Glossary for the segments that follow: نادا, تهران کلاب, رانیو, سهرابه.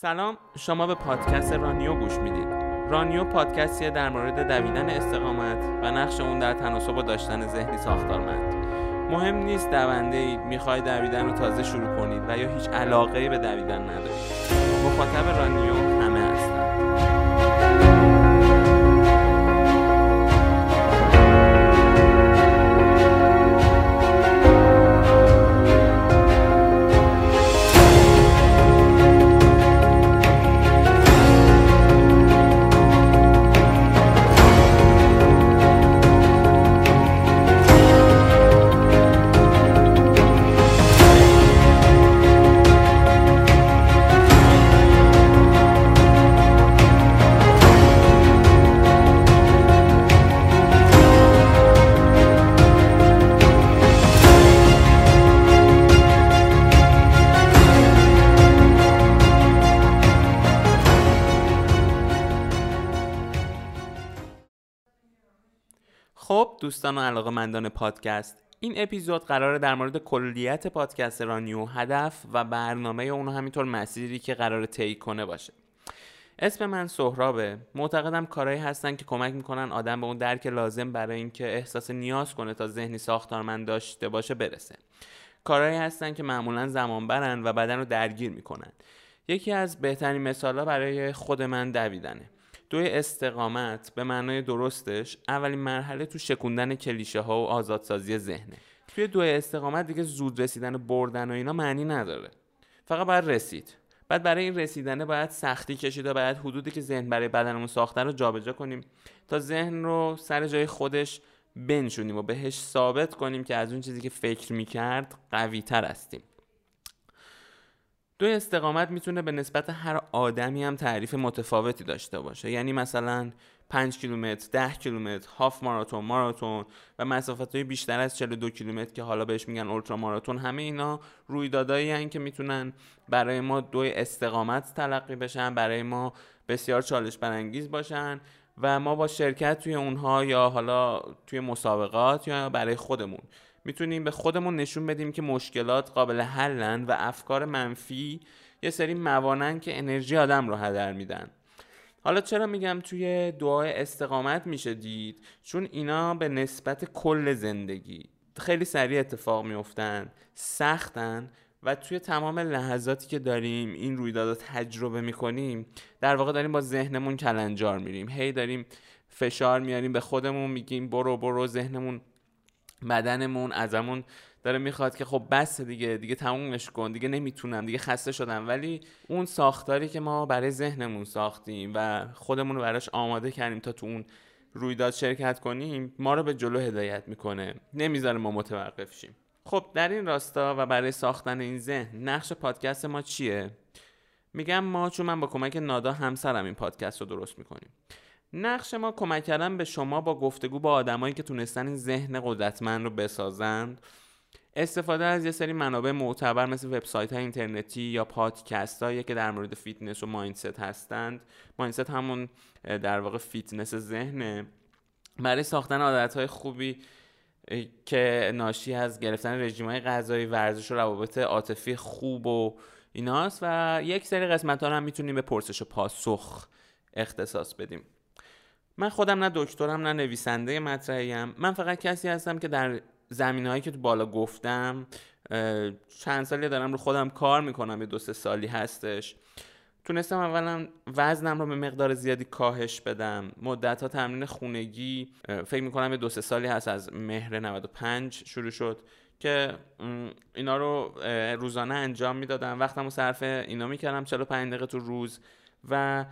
سلام، شما به پادکست رانیو گوش میدید. رانیو پادکستیه در مورد دویدن استقامت و نقش اون در تناسب و داشتن ذهنی ساختارمند. مهم نیست دونده اید، میخواید دویدن رو تازه شروع کنید و یا هیچ علاقه‌ای به دویدن ندارید. مخاطب رانیو همه هستند. خب دوستان و علاقه‌مندان پادکست، این اپیزود قراره در مورد کلیت پادکست رانیو، هدف و برنامه اون، همینطور مسیری که قراره طی کنه باشه. اسم من سهرابه. معتقدم کارهایی هستن که کمک میکنن آدم به اون درک لازم برای اینکه احساس نیاز کنه تا ذهنی ساختارمند داشته باشه برسه. کارهایی هستن که معمولا زمان برن و بدن رو درگیر میکنن. یکی از بهترین مثال‌ها برای خود من دویدنه. دوی استقامت به معنای درستش اولین مرحله تو شکوندن کلیشه ها و آزادسازی ذهنه. توی دوی استقامت دیگه زود رسیدن و بردن و اینا معنی نداره. فقط باید رسید. بعد برای این رسیدنه باید سختی کشید و باید حدودی که ذهن برای بدنمون ساخته رو جابجا کنیم تا ذهن رو سر جای خودش بنشونیم و بهش ثابت کنیم که از اون چیزی که فکر میکرد قوی تر هستیم. دوی استقامت میتونه به نسبت هر آدمی هم تعریف متفاوتی داشته باشه. یعنی مثلا 5 کیلومتر، 10 کیلومتر، هاف ماراتون، ماراتون و مسافت‌های بیشتر از 42 کیلومتر که حالا بهش میگن اولترا ماراتون، همه اینا رویدادایی هستن که میتونن برای ما دوی استقامت تلقی بشن، برای ما بسیار چالش برانگیز باشن و ما با شرکت توی اونها یا حالا توی مسابقات یا برای خودمون میتونیم به خودمون نشون بدیم که مشکلات قابل حلن و افکار منفی یه سری موانعن که انرژی آدم رو هدر میدن. حالا چرا میگم توی دعای استقامت میشه دید؟ چون اینا به نسبت کل زندگی خیلی سریع اتفاق میفتن، سختن و توی تمام لحظاتی که داریم این رویدادا تجربه میکنیم در واقع داریم با ذهنمون کلنجار میریم. هی داریم فشار میاریم به خودمون، میگیم برو ذهنمون، بدنمون ازمون داره میخواد که خب بس دیگه تمومش کن، دیگه نمیتونم، دیگه خسته شدم. ولی اون ساختاری که ما برای ذهنمون ساختیم و خودمون رو براش آماده کردیم تا تو اون رویداد شرکت کنیم، ما رو به جلو هدایت میکنه، نمیذاره ما متوقف شیم. خب در این راستا و برای ساختن این ذهن نقش پادکست ما چیه؟ میگم ما چون من با کمک نادا همسرم این پادکست رو درست میکنیم. نقش ما کمک کردن به شما با گفتگو با آدمایی که تونستن این ذهن قدرتمند رو بسازند، استفاده از یه سری منابع معتبر مثل وبسایت‌های اینترنتی یا پادکست‌هایی که در مورد فیتنس و مایندست هستند. مایندست همون در واقع فیتنس ذهنه. برای ساختن عادت‌های خوبی که ناشی از گرفتن رژیم‌های غذایی، ورزش و روابط عاطفی خوب و ایناست و یک سری قسمت‌ها هم می‌تونیم به پرسش و پاسخ اختصاص بدیم. من خودم نه دکترم نه نویسنده مطرحیم. من فقط کسی هستم که در زمینهایی که تو بالا گفتم چند سالی دارم رو خودم کار میکنم، یه 2-3 سالی هستش. تونستم اولا وزنم رو به مقدار زیادی کاهش بدم. مدت‌ها تمرین خونگی، فکر میکنم یه 2-3 سالی هست، از مهر 95 شروع شد که اینا رو روزانه انجام میدادم. وقتم رو صرف اینا میکردم، 45 دقیقه تو روز. و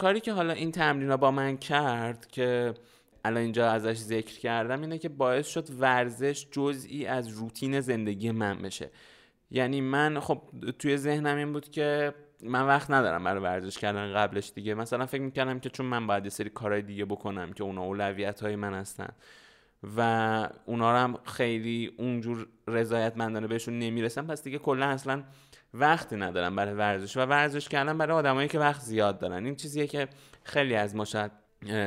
کاری که حالا این تمرین ها با من کرد که الان اینجا ازش ذکر کردم اینه که باعث شد ورزش جزئی از روتین زندگی من بشه. یعنی من خب توی ذهنم این بود که من وقت ندارم برای ورزش کردن قبلش دیگه. مثلا فکر میکردم که چون من باید یه سری کارهای دیگه بکنم که اونا اولویت های من هستن و اونا رو هم خیلی اونجور رضایتمندانه بهشون نمیرسم، پس دیگه کلا اصلا وقتی ندارم برای ورزش و ورزش کردن برای آدمایی که وقت زیاد دارن. این چیزیه که خیلی از ما شاید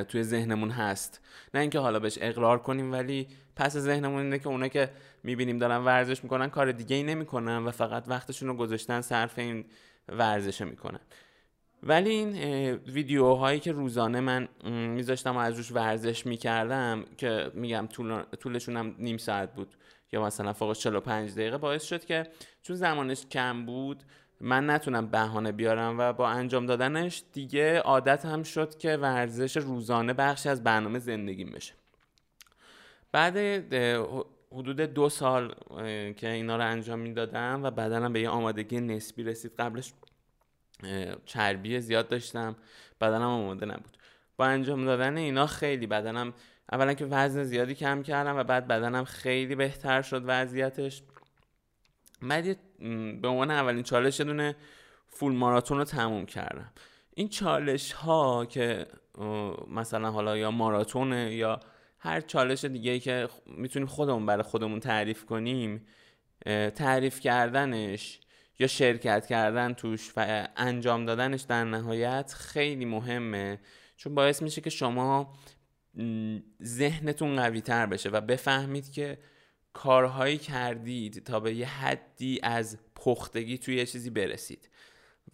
توی ذهنمون هست، نه اینکه حالا بهش اقرار کنیم، ولی پس ذهنمون اینه که اونا که میبینیم دارن ورزش میکنن کار دیگه ای نمیکنن و فقط وقتشون رو گذاشتن صرف این ورزشه میکنن. ولی این ویدیوهایی که روزانه من میذاشتم و از روش ورزش میکردم که میگم طولشون هم نیم ساعت بود یا مثلا فوقش 45 دقیقه، باعث شد که چون زمانش کم بود من نتونم بهانه بیارم و با انجام دادنش دیگه عادت هم شد که ورزش روزانه بخشی از برنامه زندگیم بشه. بعد حدود 2 سال که اینا رو انجام میدادم و بدنم به یه آمادگی نسبی رسید، قبلش چربی زیاد داشتم، بدنم آماده نبود. با انجام دادن اینا خیلی بدنم، اولا که وزن زیادی کم کردم و بعد بدنم خیلی بهتر شد وضعیتش. بعد به عنوان اولین چالش یه دونه فول ماراتون رو تموم کردم. این چالش ها که مثلا حالا یا ماراتونه یا هر چالش دیگه‌ای که میتونیم خودمون برای خودمون تعریف کنیم، تعریف کردنش یا شرکت کردن توش و انجام دادنش در نهایت خیلی مهمه، چون باعث میشه که شما ذهنتون قوی تر بشه و بفهمید که کارهایی کردید تا به یه حدی از پختگی توی یه چیزی برسید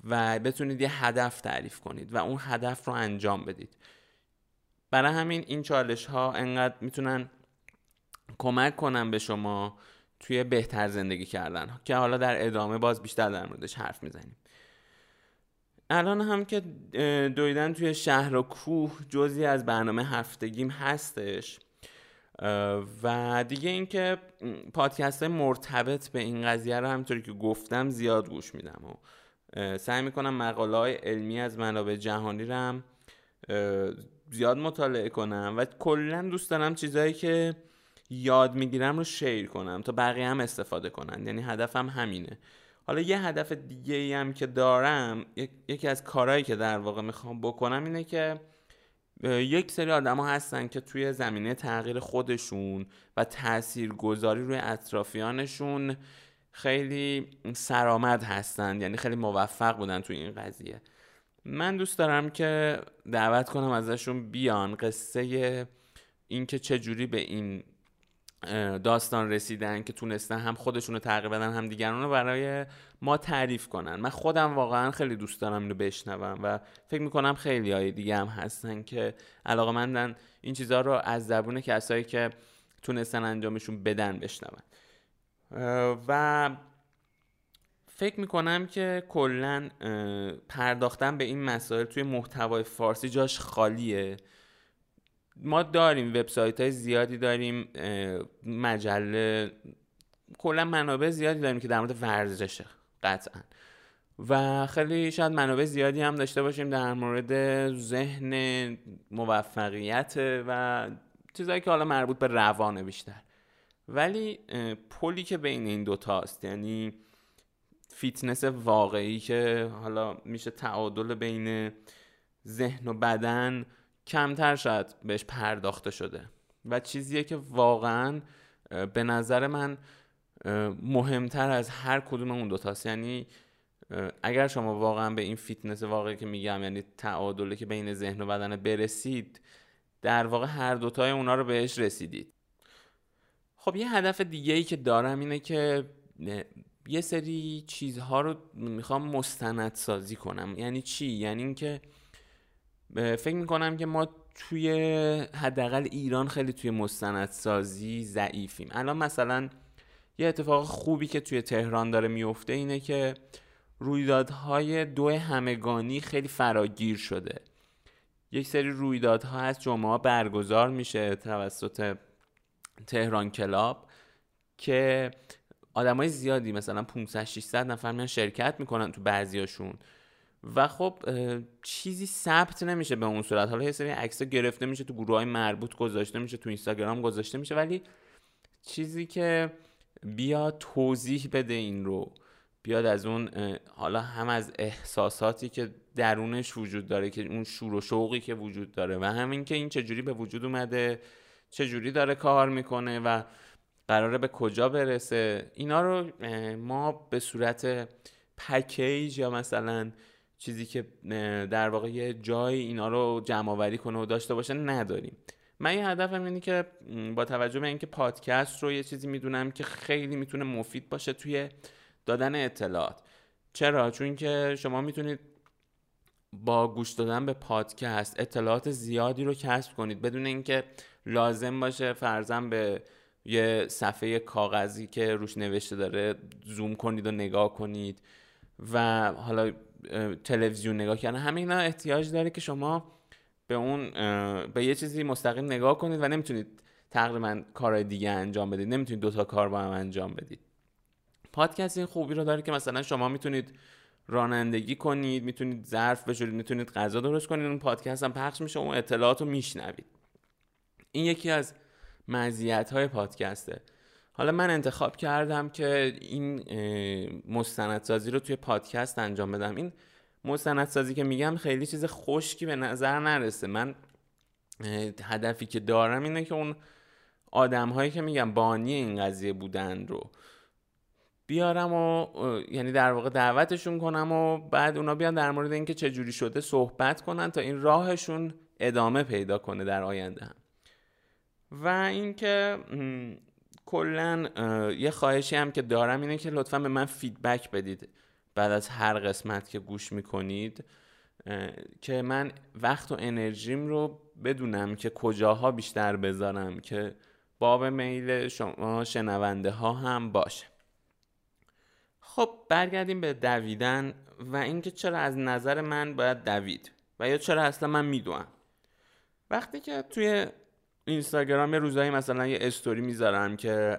و بتونید یه هدف تعریف کنید و اون هدف رو انجام بدید. برای همین این چالش ها انقدر میتونن کمک کنن به شما توی بهتر زندگی کردن که حالا در ادامه باز بیشتر در موردش حرف میزنیم. الان هم که دویدن توی شهر و کوه جزئی از برنامه هفتگیم هستش و دیگه این که پادکست های مرتبط به این قضیه رو همینطوری که گفتم زیاد گوش میدم و سعی میکنم مقاله های علمی از منابع جهانی رو هم زیاد مطالعه کنم و کلا دوست دارم چیزایی که یاد میگیرم رو شیر کنم تا بقیه هم استفاده کنن، یعنی هدفم همینه. حالا یه هدف دیگه ای هم که دارم، یکی از کارهایی که در واقع میخوام بکنم اینه که یک سری آدم‌ها هستن که توی زمینه تغییر خودشون و تاثیرگذاری روی اطرافیانشون خیلی سرآمد هستن، یعنی خیلی موفق بودن توی این قضیه. من دوست دارم که دعوت کنم ازشون بیان قصه این که چجوری به این داستان رسیدن که تونستن هم خودشون رو تغییر بدن هم دیگران رو برای ما تعریف کنن. من خودم واقعا خیلی دوست دارم اینو بشنوم و فکر میکنم خیلی های دیگه هم هستن که علاقه‌مندن این چیزها رو از زبون کسایی که تونستن انجامشون بدن بشنون. و فکر میکنم که کلن پرداختن به این مسائل توی محتوای فارسی جاش خالیه. ما داریم وبسایت‌های زیادی داریم، مجله، کلا منابع زیادی داریم که در مورد ورزشه قطعا و خیلی شاید منابع زیادی هم داشته باشیم در مورد ذهن، موفقیت و چیزایی که حالا مربوط به روانه بیشتر، ولی پلی که بین این دوتاست، یعنی فیتنس واقعی که حالا میشه تعادل بین ذهن و بدن، کمتر شاید بهش پرداخته شده و چیزیه که واقعا به نظر من مهمتر از هر کدوم اون دوتاست. یعنی اگر شما واقعا به این فیتنس واقعی که میگم، یعنی تعادلی که بین ذهن و بدن برسید، در واقع هر دوتای اونا رو بهش رسیدید. خب یه هدف دیگه‌ای که دارم اینه که یه سری چیزها رو میخوام مستندسازی کنم. یعنی چی؟ یعنی این که فکر میکنم که ما توی حداقل ایران خیلی توی مستندسازی ضعیفیم. الان مثلا یه اتفاق خوبی که توی تهران داره میفته اینه که رویدادهای دو همگانی خیلی فراگیر شده. یک سری رویدادها از جمعه برگزار میشه توسط تهران کلاب که آدمای زیادی مثلا 500-600 نفر میان شرکت میکنن تو بعضیاشون و خب چیزی ثبت نمیشه به اون صورت. حالا یه سری عکس‌ها گرفته میشه، تو گروه‌های مربوط گذاشته میشه، تو اینستاگرام گذاشته میشه، ولی چیزی که بیاد توضیح بده این رو، بیاد از اون حالا هم از احساساتی که درونش وجود داره، که اون شور و شوقی که وجود داره و همین که این چجوری به وجود اومده، چجوری داره کار میکنه و قراره به کجا برسه، اینا رو ما به صورت پکیج یا مثلا چیزی که در واقع یه جای اینا رو جمع‌آوری کنه و داشته باشه نداریم. من یه هدفم اینه که با توجه به اینکه پادکست رو یه چیزی میدونم که خیلی میتونه مفید باشه توی دادن اطلاعات. چرا؟ چون که شما میتونید با گوش دادن به پادکست اطلاعات زیادی رو کسب کنید، بدون اینکه لازم باشه فرضاً به یه صفحه کاغذی که روش نوشته داره زوم کنید و نگاه کنید و حالا تلویزیون نگاه کردن. همه اینا احتیاج داره که شما به یه چیزی مستقیم نگاه کنید و نمیتونید تقریبا کارهای دیگه انجام بدید، نمیتونید دوتا کار با هم انجام بدید. پادکست این خوبی رو داره که مثلا شما میتونید رانندگی کنید، میتونید ظرف بشورید، میتونید غذا درست کنید، اون پادکست هم پخش میشه، اون اطلاعات رو میشنوید. این یکی از مزیت‌های پادکسته. حالا من انتخاب کردم که این مستندسازی رو توی پادکست انجام بدم. این مستندسازی که میگم خیلی چیز خشکی به نظر نرسه. من هدفی که دارم اینه که اون آدم‌هایی که میگم بانی این قضیه بودن رو بیارم و یعنی در واقع دعوتشون کنم و بعد اونا بیان در مورد اینکه چه جوری شده صحبت کنن تا این راهشون ادامه پیدا کنه در آینده هم. و اینکه کلاً یه خواهشی هم که دارم اینه که لطفاً به من فیدبک بدید بعد از هر قسمت که گوش میکنید، که من وقت و انرژیم رو بدونم که کجاها بیشتر بذارم که باب میل شما شنونده ها هم باشه. خب برگردیم به دویدن و اینکه چرا از نظر من باید دوید و یا چرا اصلا من میدوام. وقتی که توی اینستاگرام یه روزایی مثلا یه استوری میذارم که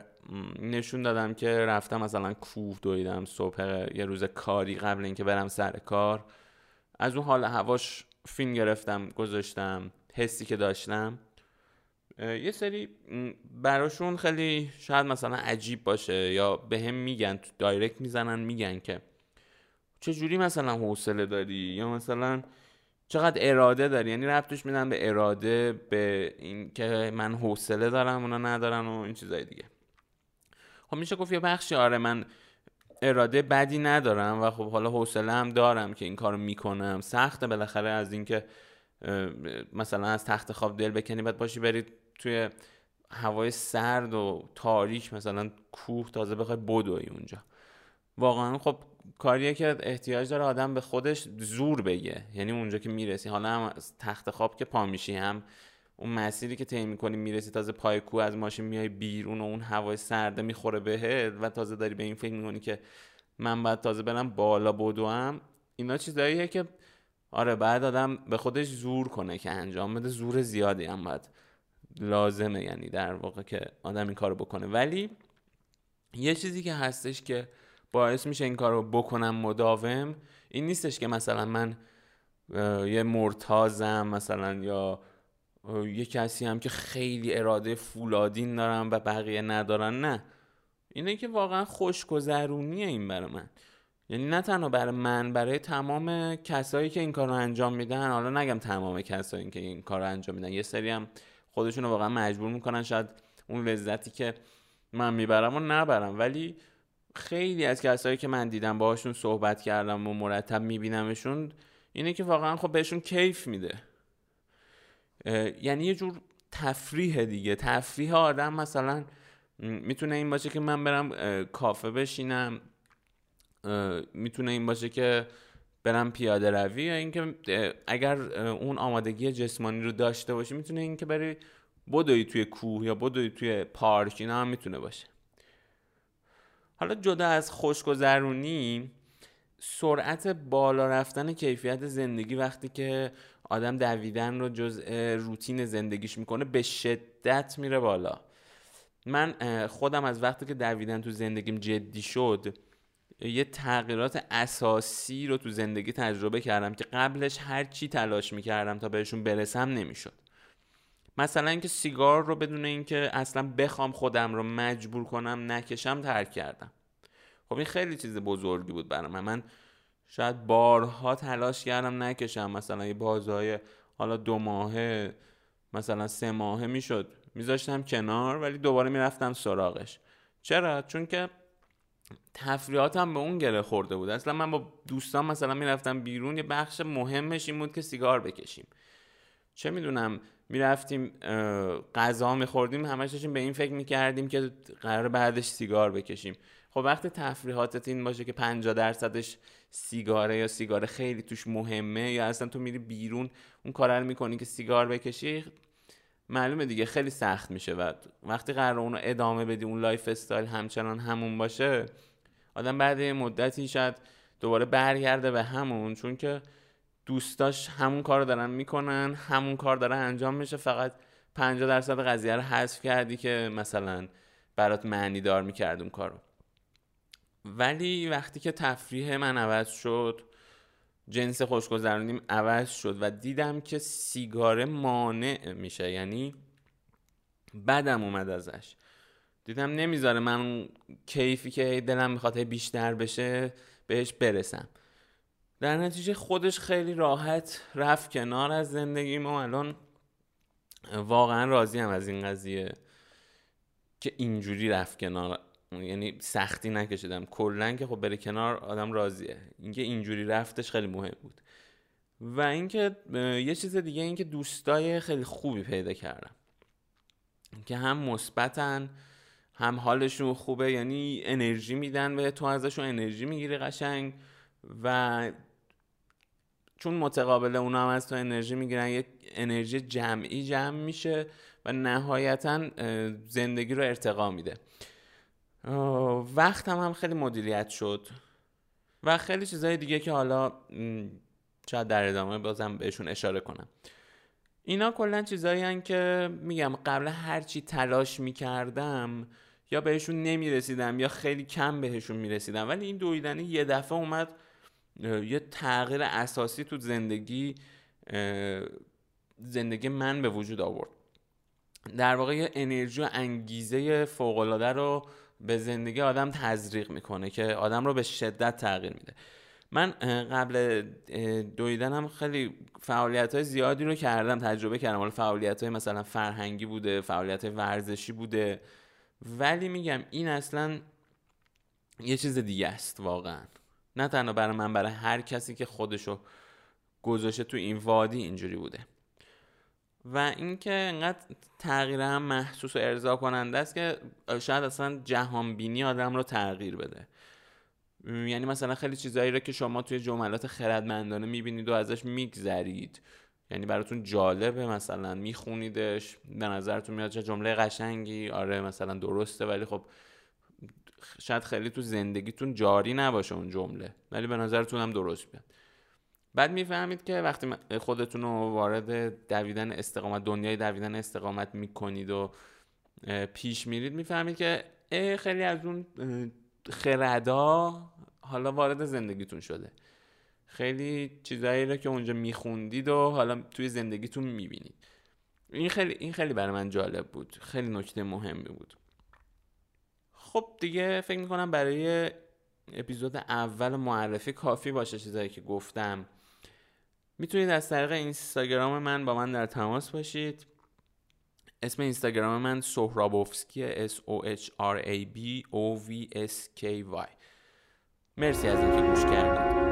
نشون دادم که رفتم مثلا کوه دویدم صبح یه روز کاری قبل اینکه برم سر کار، از اون حال هواش فیلم گرفتم گذاشتم، حسی که داشتم یه سری براشون خیلی شاید مثلا عجیب باشه یا بهم میگن دایرکت میزنن میگن که چه جوری مثلا حوصله داری یا مثلا چقدر اراده داری، یعنی ربطش میدن به اراده، به این که من حوصله دارم اونا ندارن و این چیزای دیگه. خب میشه گفت یه بخشی آره من اراده بدی ندارم و خب حالا حوصله هم دارم که این کارو میکنم. سخته بالاخره از این که مثلا از تخت خواب دل بکنی بعد باشی برید توی هوای سرد و تاریک مثلا کوه تازه بخوای بدوی اونجا. واقعا خب کاریه که احتیاج داره آدم به خودش زور بگه، یعنی اونجا که میرسی حالا هم از تخت خواب که پا میشی هم اون مسیری که طی می‌کنی میرسی تازه پای کوه از ماشین میای بیرون و اون هوای سرده میخوره بهت و تازه داری به این فکر می‌کنی که من بعد تازه برم بالا بدوم. اینا چیزاییه که آره بعد آدم به خودش زور کنه که انجام بده، زور زیادی هم بعد لازمه یعنی در واقع که آدم این کارو بکنه. ولی یه چیزی که هستش که باعث میشه این کارو بکنم مداوم این نیستش که مثلا من یه مرتازم مثلا یا یه کسی هم که خیلی اراده فولادین دارم و بقیه ندارن. نه، اینه که واقعا خوشگذرونیه این برای من، یعنی نه تنها برای من، برای تمام کسایی که این کارو انجام میدن. حالا نگم تمام کسایی که این کارو انجام میدن، یه سری هم خودشون رو واقعا مجبور میکنن شاید اون لذتی که من میبرم و نبرم، ولی خیلی از کسایی که من دیدم باهاشون صحبت کردم و مرتب میبینمشون اینه که واقعا خب بهشون کیف میده، یعنی یه جور تفریح دیگه. تفریح آدم مثلا میتونه این باشه که من برم کافه بشینم، میتونه این باشه که برم پیاده روی، یا اینکه اگر اون آمادگی جسمانی رو داشته باشی میتونه این که بری بدوی توی کوه یا بدوی توی پارک، اینا هم میتونه باشه. حالا جدا از خوشگذرونی، سرعت بالا رفتن کیفیت زندگی وقتی که آدم دویدن رو جزء روتین زندگیش میکنه به شدت میره بالا. من خودم از وقتی که دویدن تو زندگیم جدی شد یه تغییرات اساسی رو تو زندگی تجربه کردم که قبلش هر چی تلاش میکردم تا بهشون برسم نمیشد. مثلا اینکه سیگار رو بدون اینکه اصلا بخوام خودم رو مجبور کنم نکشم ترک کردم. خب این خیلی چیز بزرگی بود برای من شاید بارها تلاش کردم نکشم، مثلا یه بازهای حالا 2 ماهه مثلا 3 ماهه میشد میذاشتم کنار ولی دوباره میرفتم سراغش. چرا؟ چون که تفریحاتم به اون گره خورده بود. اصلا من با دوستان مثلا میرفتم بیرون، یه بخش مهمش این بود که سیگار بکشیم، چه میدونم میرفتیم غذا میخوردیم همش داشتیم به این فکر میکردیم که قرار بعدش سیگار بکشیم. خب وقتی تفریحاتت این باشه که 50%ش سیگاره یا سیگار خیلی توش مهمه یا اصلا تو میری بیرون اون کارا رو میکنی که سیگار بکشی، معلومه دیگه خیلی سخت میشه. و وقتی قراره اونو ادامه بدی، اون لایف استایل همچنان همون باشه، آدم بعد یه مدتی شاید دوباره برگرده به همون، چون که دوستاش همون کار رو دارن میکنن، همون کار داره انجام میشه، فقط 50% قضیه رو حذف کردی که مثلا برات معنی دار میکرد اون کارو. ولی وقتی که تفریح من عوض شد، جنس خوشگذرونیم عوض شد و دیدم که سیگار مانع میشه، یعنی بدم اومد ازش، دیدم نمیذاره من اون کیفی که دلم میخواد بیشتر بشه بهش برسم. در نتیجه خودش خیلی راحت رفت کنار از زندگیم و الان واقعا راضیم از این قضیه که اینجوری رفت کنار، یعنی سختی نکشیدم کلن که خب بره کنار آدم راضیه. اینکه اینجوری رفتش خیلی مهم بود. و اینکه یه چیز دیگه، اینکه دوستای خیلی خوبی پیدا کردم که هم مثبتن هم حالشون خوبه، یعنی انرژی میدن و تو ازشون انرژی میگیری قشنگ، و چون متقابل اونا هم از تو انرژی میگیرن یک انرژی جمعی جمع میشه و نهایتا زندگی رو ارتقا میده. وقتم هم خیلی مدیریت شد و خیلی چیزای دیگه که حالا شاید در ادامه بازم بهشون اشاره کنم. اینا کلا چیزایی هن که میگم قبل هرچی تلاش میکردم یا بهشون نمیرسیدم یا خیلی کم بهشون میرسیدم، ولی این دویدنی یه دفعه اومد یه تغییر اساسی تو زندگی من به وجود آورد. در واقع یه انرژی و انگیزه فوق‌العاده رو به زندگی آدم تزریق میکنه که آدم رو به شدت تغییر میده. من قبل دویدنم خیلی فعالیت‌های زیادی رو کردم، تجربه کردم، حالا فعالیت‌های مثلا فرهنگی بوده، فعالیت‌های ورزشی بوده، ولی میگم این اصلا یه چیز دیگه است واقعا، نه تنها برای من، برای هر کسی که خودشو گذاشته تو این وادی اینجوری بوده. و اینکه انقدر تغییر هم محسوس و ارضا کننده است که شاید اصلا جهان بینی آدم رو تغییر بده. یعنی مثلا خیلی چیزایی رو که شما توی جملات خردمندانه میبینید و ازش میگذرید، یعنی براتون جالبه، مثلا میخونیدش، به نظرتون میاد چه جمله قشنگی، آره مثلا درسته، ولی خب شاید خیلی تو زندگیتون جاری نباشه اون جمله، ولی به نظرتون هم درست بیاد. بعد میفهمید که وقتی خودتون رو وارد دویدن استقامت، دنیای دویدن استقامت میکنید و پیش میرید، میفهمید که خیلی از اون خردا حالا وارد زندگیتون شده، خیلی چیزایی رو که اونجا میخوندید و حالا توی زندگیتون میبینید. این خیلی برای من جالب بود، خیلی نکته مهمی بود. خب دیگه فکر میکنم برای اپیزود اول معرفی کافی باشه چیزایی که گفتم. میتونید از طریق اینستاگرام من با من در تماس باشید. اسم اینستاگرام من سهرابوفسکیه، SOHRABOVSKY. مرسی از اینکه گوش کردید.